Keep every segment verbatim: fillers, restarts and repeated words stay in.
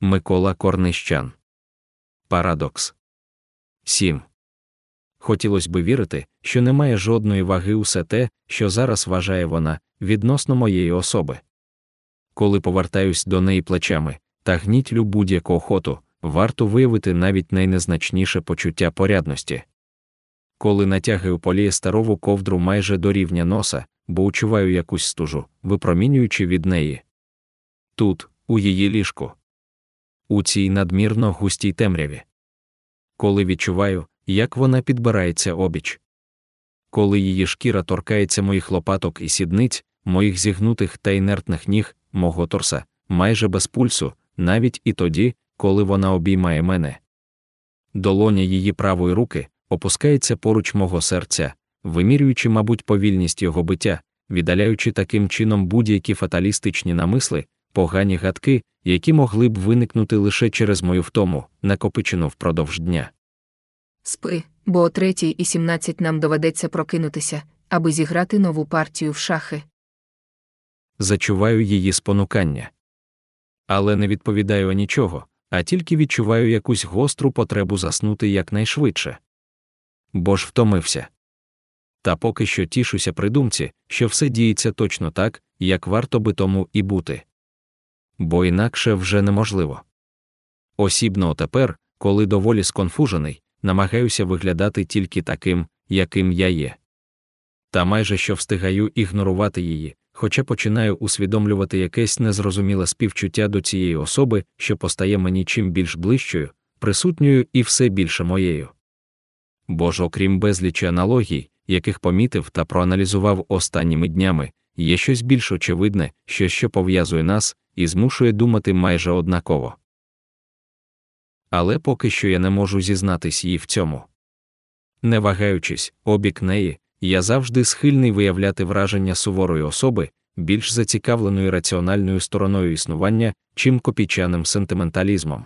Микола Корнищан. Парадокс. сім. Хотілося б вірити, що немає жодної ваги усе те, що зараз вважає вона, відносно моєї особи. Коли повертаюсь до неї плечами, та гнітлю будь-яку охоту, варто виявити навіть найнезначніше почуття порядності. Коли натягую поліестерову ковдру майже до рівня носа, бо учуваю якусь стужу, випромінюючи від неї. Тут, у її ліжку. У цій надмірно густій темряві. Коли відчуваю, як вона підбирається обіч. Коли її шкіра торкається моїх лопаток і сідниць, моїх зігнутих та інертних ніг, мого торса, майже без пульсу, навіть і тоді, коли вона обіймає мене. Долоня її правої руки опускається поруч мого серця, вимірюючи, мабуть, повільність його биття, віддаляючи таким чином будь-які фаталістичні намисли, погані гадки, які могли б виникнути лише через мою втому, накопичену впродовж дня. Спи, бо о третій і сімнадцять нам доведеться прокинутися, аби зіграти нову партію в шахи. Зачуваю її спонукання. Але не відповідаю нічого, а тільки відчуваю якусь гостру потребу заснути якнайшвидше. Бо ж втомився. Та поки що тішуся при думці, що все діється точно так, як варто би тому і бути. Бо інакше вже неможливо. Особливо тепер, коли доволі сконфужений, намагаюся виглядати тільки таким, яким я є. Та майже що встигаю ігнорувати її, хоча починаю усвідомлювати якесь незрозуміле співчуття до цієї особи, що постає мені чим більш ближчою, присутньою і все більше моєю. Бо ж окрім безлічі аналогій, яких помітив та проаналізував останніми днями, є щось більш очевидне, що що пов'язує нас і змушує думати майже однаково. Але поки що я не можу зізнатись їй в цьому. Не вагаючись, обік неї, я завжди схильний виявляти враження суворої особи, більш зацікавленою раціональною стороною існування, чим копійчаним сентименталізмом.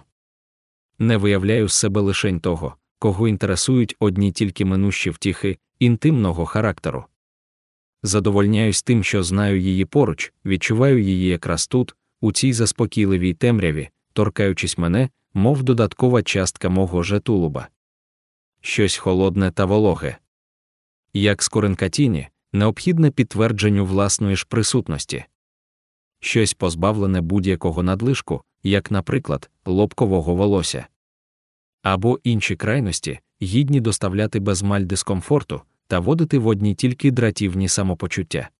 Не виявляю з себе лишень того, кого інтересують одні тільки минущі втіхи, інтимного характеру. Задовольняюсь тим, що знаю її поруч, відчуваю її якраз тут, у цій заспокійливій темряві, торкаючись мене, мов додаткова частка мого же тулуба. Щось холодне та вологе. Як скоренкатіні, необхідне підтвердженню власної ж присутності. Щось позбавлене будь-якого надлишку, як, наприклад, лобкового волосся. Або інші крайності, гідні доставляти безмаль дискомфорту та водити в одні тільки дратівні самопочуття.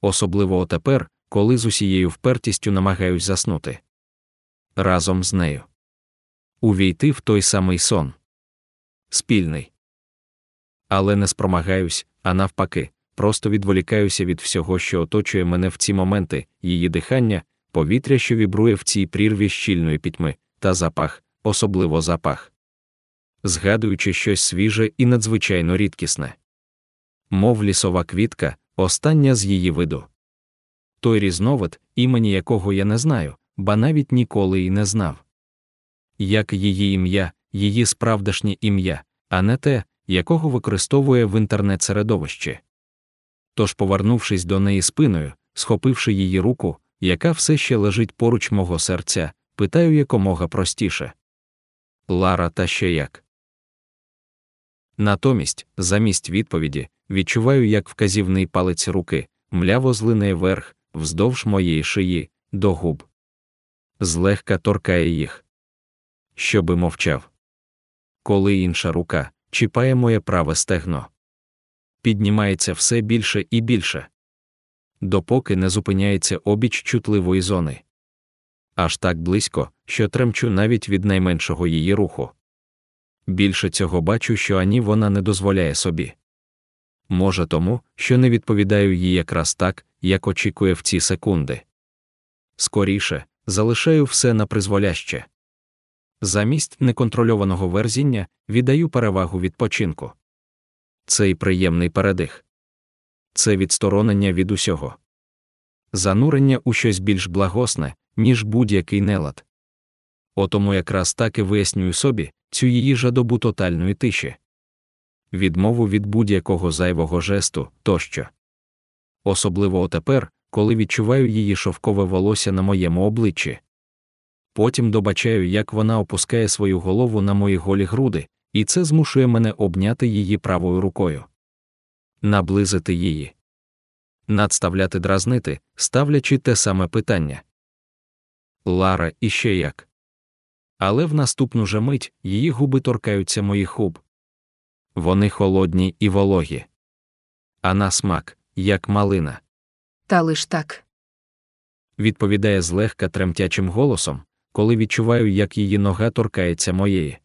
Особливо отепер, коли з усією впертістю намагаюсь заснути. Разом з нею. Увійти в той самий сон. Спільний. Але не спромагаюсь, а навпаки, просто відволікаюся від всього, що оточує мене в ці моменти, її дихання, повітря, що вібрує в цій прірві щільної пітьми, та запах, особливо запах. Згадуючи щось свіже і надзвичайно рідкісне. Мов лісова квітка, остання з її виду. Той різновид, імені якого я не знаю, ба навіть ніколи і не знав. Як її ім'я, її справдешнє ім'я, а не те, якого використовує в інтернет-середовищі. Тож, повернувшись до неї спиною, схопивши її руку, яка все ще лежить поруч мого серця, питаю якомога простіше. Лара, та ще як? Натомість, замість відповіді, відчуваю, як вказівний палець руки мляво злине вверх, вздовж моєї шиї, до губ. Злегка торкає їх. Щоби мовчав. Коли інша рука чіпає моє праве стегно. Піднімається все більше і більше. Допоки не зупиняється обіч чутливої зони. Аж так близько, що тремчу навіть від найменшого її руху. Більше цього бачу, що ані вона не дозволяє собі. Може тому, що не відповідаю їй якраз так, як очікує в ці секунди. Скоріше, залишаю все напризволяще. Замість неконтрольованого верзіння віддаю перевагу відпочинку. Цей приємний передих. Це відсторонення від усього. Занурення у щось більш благосне, ніж будь-який нелад. Отому якраз так і вияснюю собі цю її жадобу тотальної тиші. Відмову від будь-якого зайвого жесту тощо. Особливо отепер, коли відчуваю її шовкове волосся на моєму обличчі. Потім добачаю, як вона опускає свою голову на мої голі груди, і це змушує мене обняти її правою рукою. Наблизити її. Надставляти дразнити, ставлячи те саме питання. Лара іще як. Але в наступну же мить її губи торкаються моїх губ. Вони холодні і вологі. А на смак, як малина. Та лиш так. Відповідає злегка тремтячим голосом, коли відчуваю, як її нога торкається моєї.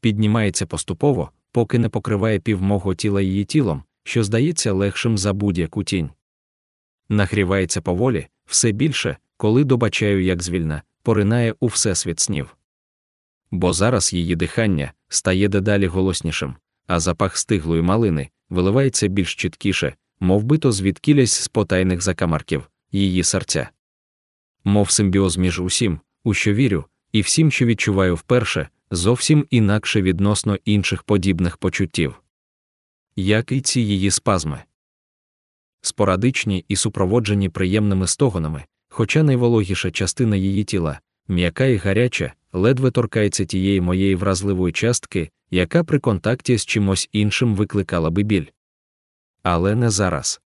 Піднімається поступово, поки не покриває пів мого тіла її тілом, що здається легшим за будь-яку тінь. Нагрівається поволі, все більше, коли добачаю, як звільна, поринає у всесвіт снів. Бо зараз її дихання стає дедалі голоснішим, а запах стиглої малини виливається більш чіткіше, мовбито звідкілясь з потайних закамарків її серця. Мов симбіоз між усім, у що вірю, і всім, що відчуваю вперше, зовсім інакше відносно інших подібних почуттів. Як і ці її спазми. Спорадичні і супроводжені приємними стогонами, хоча найвологіша частина її тіла, м'яка і гаряча, ледве торкається тієї моєї вразливої частки, яка при контакті з чимось іншим викликала би біль. Але не зараз.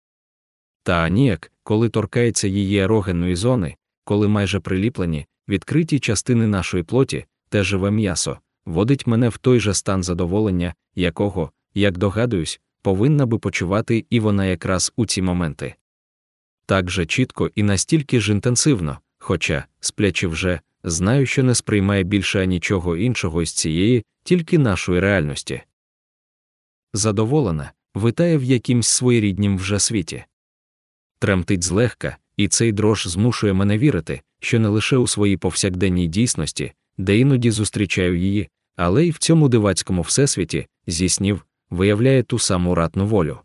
Та ніяк, коли торкається її ерогенної зони, коли майже приліплені, відкриті частини нашої плоті, те живе м'ясо, водить мене в той же стан задоволення, якого, як догадуюсь, повинна би почувати і вона якраз у ці моменти. Так же чітко і настільки ж інтенсивно, хоча, сплячи вже, знаю, що не сприймає більше нічого іншого із цієї, тільки нашої реальності. Задоволена, витає в якимсь своєріднім вже світі. Тремтить злегка, і цей дрож змушує мене вірити, що не лише у своїй повсякденній дійсності, де іноді зустрічаю її, але й в цьому дивацькому всесвіті, зі снів, виявляє ту саму ратну волю.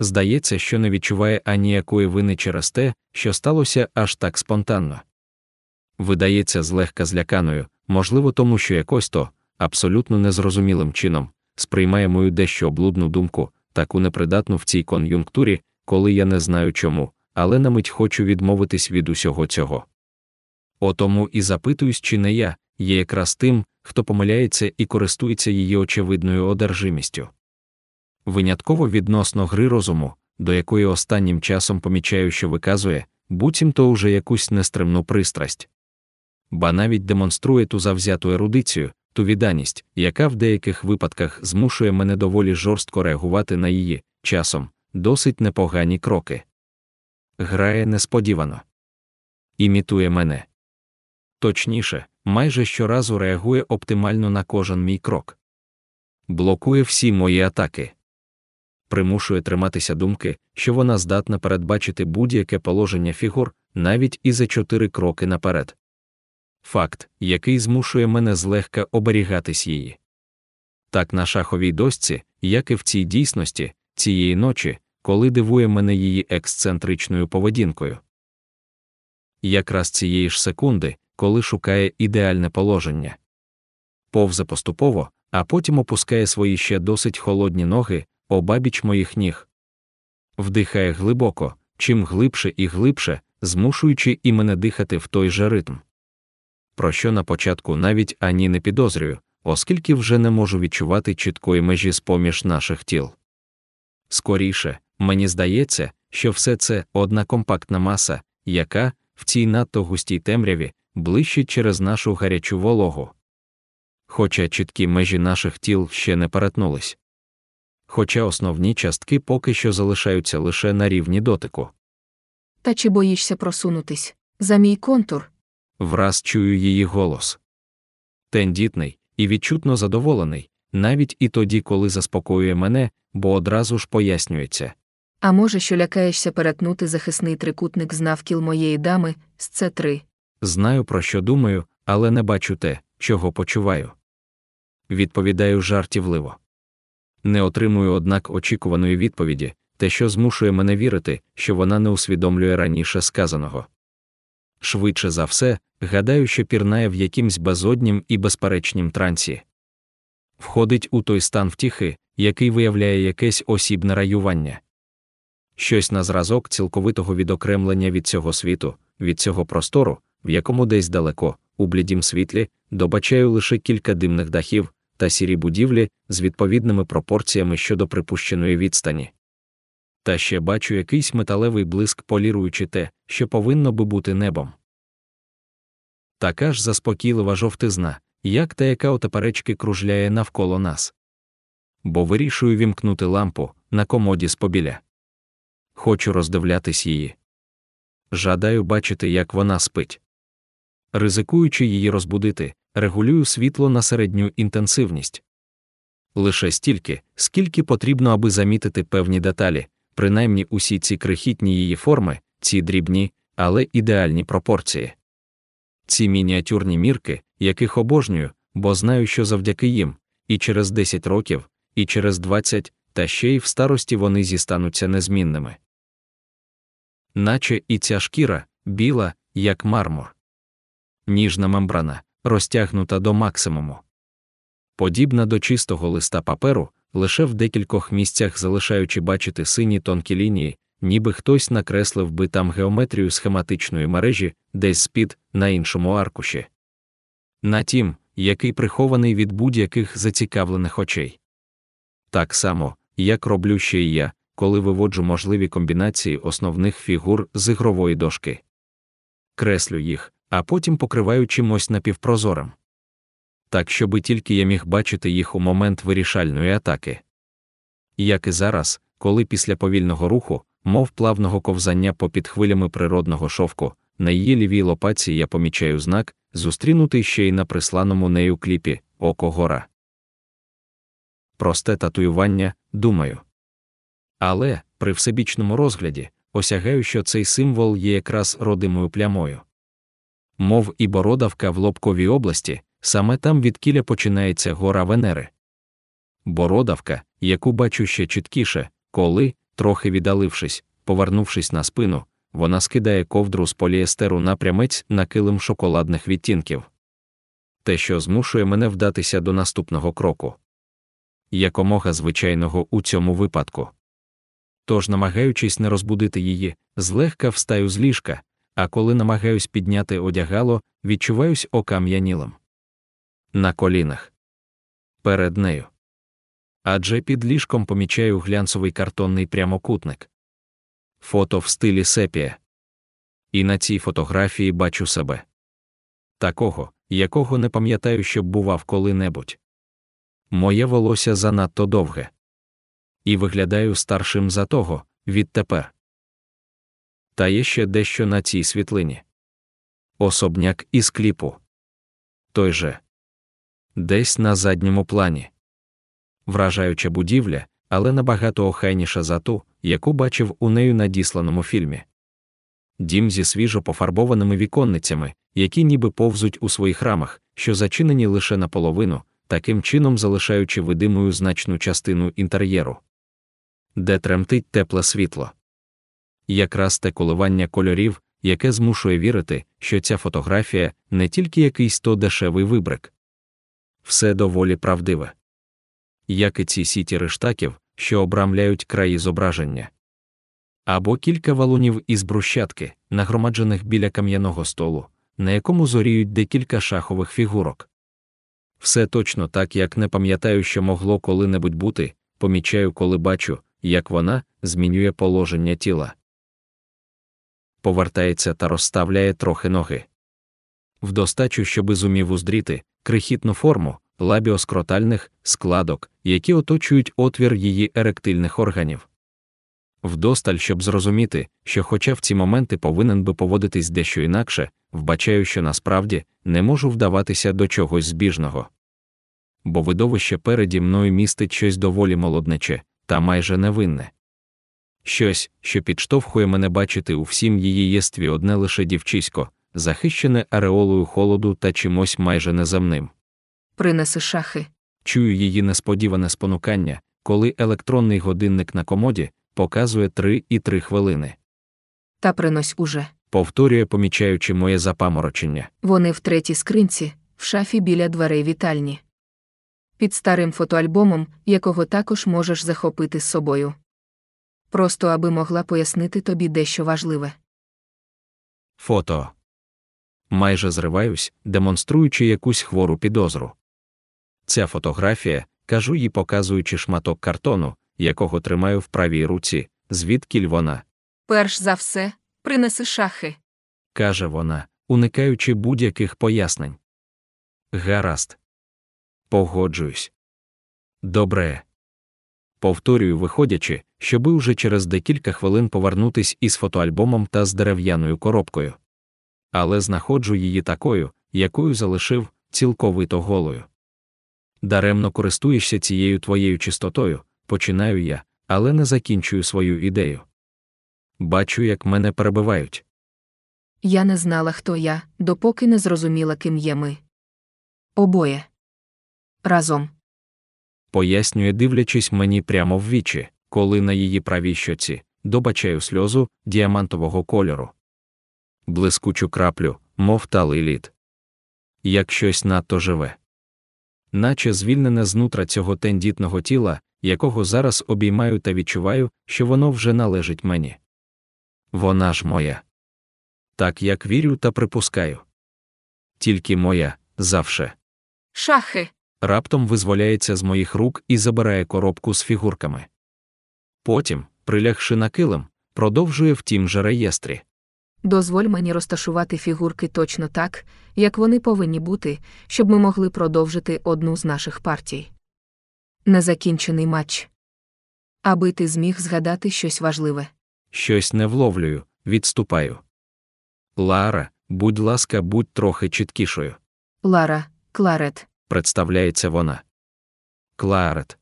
Здається, що не відчуває аніякої вини через те, що сталося аж так спонтанно. Видається злегка зляканою, можливо тому, що якось то, абсолютно незрозумілим чином, сприймає мою дещо облудну думку, таку непридатну в цій кон'юнктурі, коли я не знаю чому, але на мить хочу відмовитись від усього цього. Отому і запитуюсь, чи не я є якраз тим, хто помиляється і користується її очевидною одержимістю. Винятково відносно гри розуму, до якої останнім часом помічаю, що виказує, буцімто уже якусь нестримну пристрасть. Ба навіть демонструє ту завзяту ерудицію, ту відданість, яка в деяких випадках змушує мене доволі жорстко реагувати на її, часом, досить непогані кроки. Грає несподівано. Імітує мене. Точніше, майже щоразу реагує оптимально на кожен мій крок. Блокує всі мої атаки. Примушує триматися думки, що вона здатна передбачити будь-яке положення фігур, навіть і за чотири кроки наперед. Факт, який змушує мене злегка оберігатись її. Так на шаховій дошці, як і в цій дійсності, цієї ночі, коли дивує мене її ексцентричною поведінкою. Якраз цієї ж секунди, коли шукає ідеальне положення. Повзе поступово, а потім опускає свої ще досить холодні ноги обабіч моїх ніг. Вдихає глибоко, чим глибше і глибше, змушуючи і мене дихати в той же ритм. Про що на початку навіть ані не підозрюю, оскільки вже не можу відчувати чіткої межі з-поміж наших тіл. Скоріше, мені здається, що все це одна компактна маса, яка, в цій надто густій темряві, блищить через нашу гарячу вологу. Хоча чіткі межі наших тіл ще не перетнулись. Хоча основні частки поки що залишаються лише на рівні дотику. Та чи боїшся просунутись за мій контур? Враз чую її голос. Тендітний і відчутно задоволений, навіть і тоді, коли заспокоює мене, бо одразу ж пояснюється. А може, що лякаєшся перетнути захисний трикутник з навкіл моєї дами, з це три? Знаю, про що думаю, але не бачу те, чого почуваю. Відповідаю жартівливо. Не отримую, однак, очікуваної відповіді, те, що змушує мене вірити, що вона не усвідомлює раніше сказаного. Швидше за все, гадаю, що пірнає в якимсь безоднім і безперечнім трансі. Входить у той стан втіхи, який виявляє якесь осібне раювання. Щось на зразок цілковитого відокремлення від цього світу, від цього простору, в якому десь далеко, у блідім світлі, добачаю лише кілька димних дахів та сірі будівлі з відповідними пропорціями щодо припущеної відстані. Та ще бачу якийсь металевий блиск, поліруючи те, що повинно би бути небом. Така ж заспокійлива жовтизна, як та, яка отеперечки кружляє навколо нас. Бо вирішую вімкнути лампу на комоді спобіля. Хочу роздивлятись її. Жадаю бачити, як вона спить. Ризикуючи її розбудити, регулюю світло на середню інтенсивність. Лише стільки, скільки потрібно, аби замітити певні деталі, принаймні усі ці крихітні її форми, ці дрібні, але ідеальні пропорції. Ці мініатюрні мірки, яких обожнюю, бо знаю, що завдяки їм, і через десять років, і через двадцять, та ще й в старості вони зістануться незмінними. Наче і ця шкіра, біла, як мармур. Ніжна мембрана, розтягнута до максимуму. Подібна до чистого листа паперу, лише в декількох місцях залишаючи бачити сині тонкі лінії, ніби хтось накреслив би там геометрію схематичної мережі, десь з-під, на іншому аркуші. На тім, який прихований від будь-яких зацікавлених очей. Так само, як роблю ще й я, коли виводжу можливі комбінації основних фігур з ігрової дошки. Креслю їх, а потім покриваю чимось напівпрозорим. Так, щоби тільки я міг бачити їх у момент вирішальної атаки. Як і зараз, коли після повільного руху, мов плавного ковзання попід хвилями природного шовку, на її лівій лопаці я помічаю знак, зустрінутий ще й на присланому нею кліпі «Око гора». Просте татуювання, думаю. Але, при всебічному розгляді, осягаю, що цей символ є якраз родимою плямою. Мов і бородавка в лобковій області, саме там відкіля починається гора Венери. Бородавка, яку бачу ще чіткіше, коли, трохи віддалившись, повернувшись на спину, вона скидає ковдру з поліестеру напрямець на килим шоколадних відтінків. Те, що змушує мене вдатися до наступного кроку. Якомога звичайного у цьому випадку. Тож, намагаючись не розбудити її, злегка встаю з ліжка, а коли намагаюсь підняти одягало, відчуваюсь окам'янілим. На колінах. Перед нею. Адже під ліжком помічаю глянцевий картонний прямокутник. Фото в стилі сепія. І на цій фотографії бачу себе. Такого, якого не пам'ятаю, щоб бував коли-небудь. Моє волосся занадто довге. І виглядаю старшим за того, відтепер. Та є ще дещо на цій світлині. Особняк із кліпу. Той же. Десь на задньому плані. Вражаюча будівля, але набагато охайніша за ту, яку бачив у нею надісланому фільмі. Дім зі свіжо пофарбованими віконницями, які ніби повзуть у своїх рамах, що зачинені лише наполовину, таким чином залишаючи видимою значну частину інтер'єру. Де тремтить тепле світло. Якраз те коливання кольорів, яке змушує вірити, що ця фотографія не тільки якийсь то дешевий вибрик. Все доволі правдиве. Як і ці сіті рештаків, що обрамляють краї зображення. Або кілька валунів із брусчатки, нагромаджених біля кам'яного столу, на якому зоріють декілька шахових фігурок. Все точно так, як не пам'ятаю, що могло коли-небудь бути, помічаю, коли бачу, як вона змінює положення тіла. Повертається та розставляє трохи ноги. Вдостачу, щоби зумів уздріти крихітну форму лабіоскротальних складок, які оточують отвір її еректильних органів. Вдосталь, щоб зрозуміти, що хоча в ці моменти повинен би поводитись дещо інакше, вбачаю, що насправді не можу вдаватися до чогось збіжного. Бо видовище переді мною містить щось доволі молодниче та майже невинне. Щось, що підштовхує мене бачити у всім її єстві одне лише дівчисько, захищене ареолою холоду та чимось майже неземним. «Принеси шахи». Чую її несподіване спонукання, коли електронний годинник на комоді показує три і три хвилини. «Та принось уже», повторює, помічаючи моє запаморочення. «Вони в третій скринці, в шафі біля дверей вітальні. Під старим фотоальбомом, якого також можеш захопити з собою. Просто аби могла пояснити тобі дещо важливе». Фото. майже зриваюсь, демонструючи якусь хвору підозру. Ця фотографія, кажу їй, показуючи шматок картону, якого тримаю в правій руці, звідкіль вона. «Перш за все, принеси шахи», каже вона, уникаючи будь-яких пояснень. Гаразд. Погоджуюсь. Добре. Повторюю, виходячи, щоби уже через декілька хвилин повернутись із фотоальбомом та з дерев'яною коробкою. Але знаходжу її такою, якою залишив, цілковито голою. «Даремно користуєшся цією твоєю чистотою», починаю я, але не закінчую свою ідею. Бачу, як мене перебивають. Я не знала, хто я, допоки не зрозуміла, ким є ми. Обоє. Разом. Пояснює, дивлячись мені прямо в вічі, коли на її правій щоці добачаю сльозу діамантового кольору. Блискучу краплю, мов талий лід. Як щось надто живе. Наче звільнене знутра цього тендітного тіла, якого зараз обіймаю та відчуваю, що воно вже належить мені. Вона ж моя. Так як вірю та припускаю. Тільки моя, завше. Шахи! Раптом визволяється з моїх рук і забирає коробку з фігурками. Потім, прилягши на килим, продовжує в тім же реєстрі. Дозволь мені розташувати фігурки точно так, як вони повинні бути, щоб ми могли продовжити одну з наших партій. Незакінчений матч. Аби ти зміг згадати щось важливе. Щось не вловлюю, відступаю. Лара, будь ласка, будь трохи чіткішою. Лара, Кларет. Представляється вона. Кларет.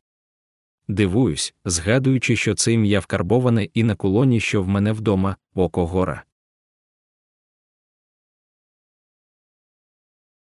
Дивуюсь, згадуючи, що це ім'я вкарбоване і на кулоні, що в мене вдома, око гора.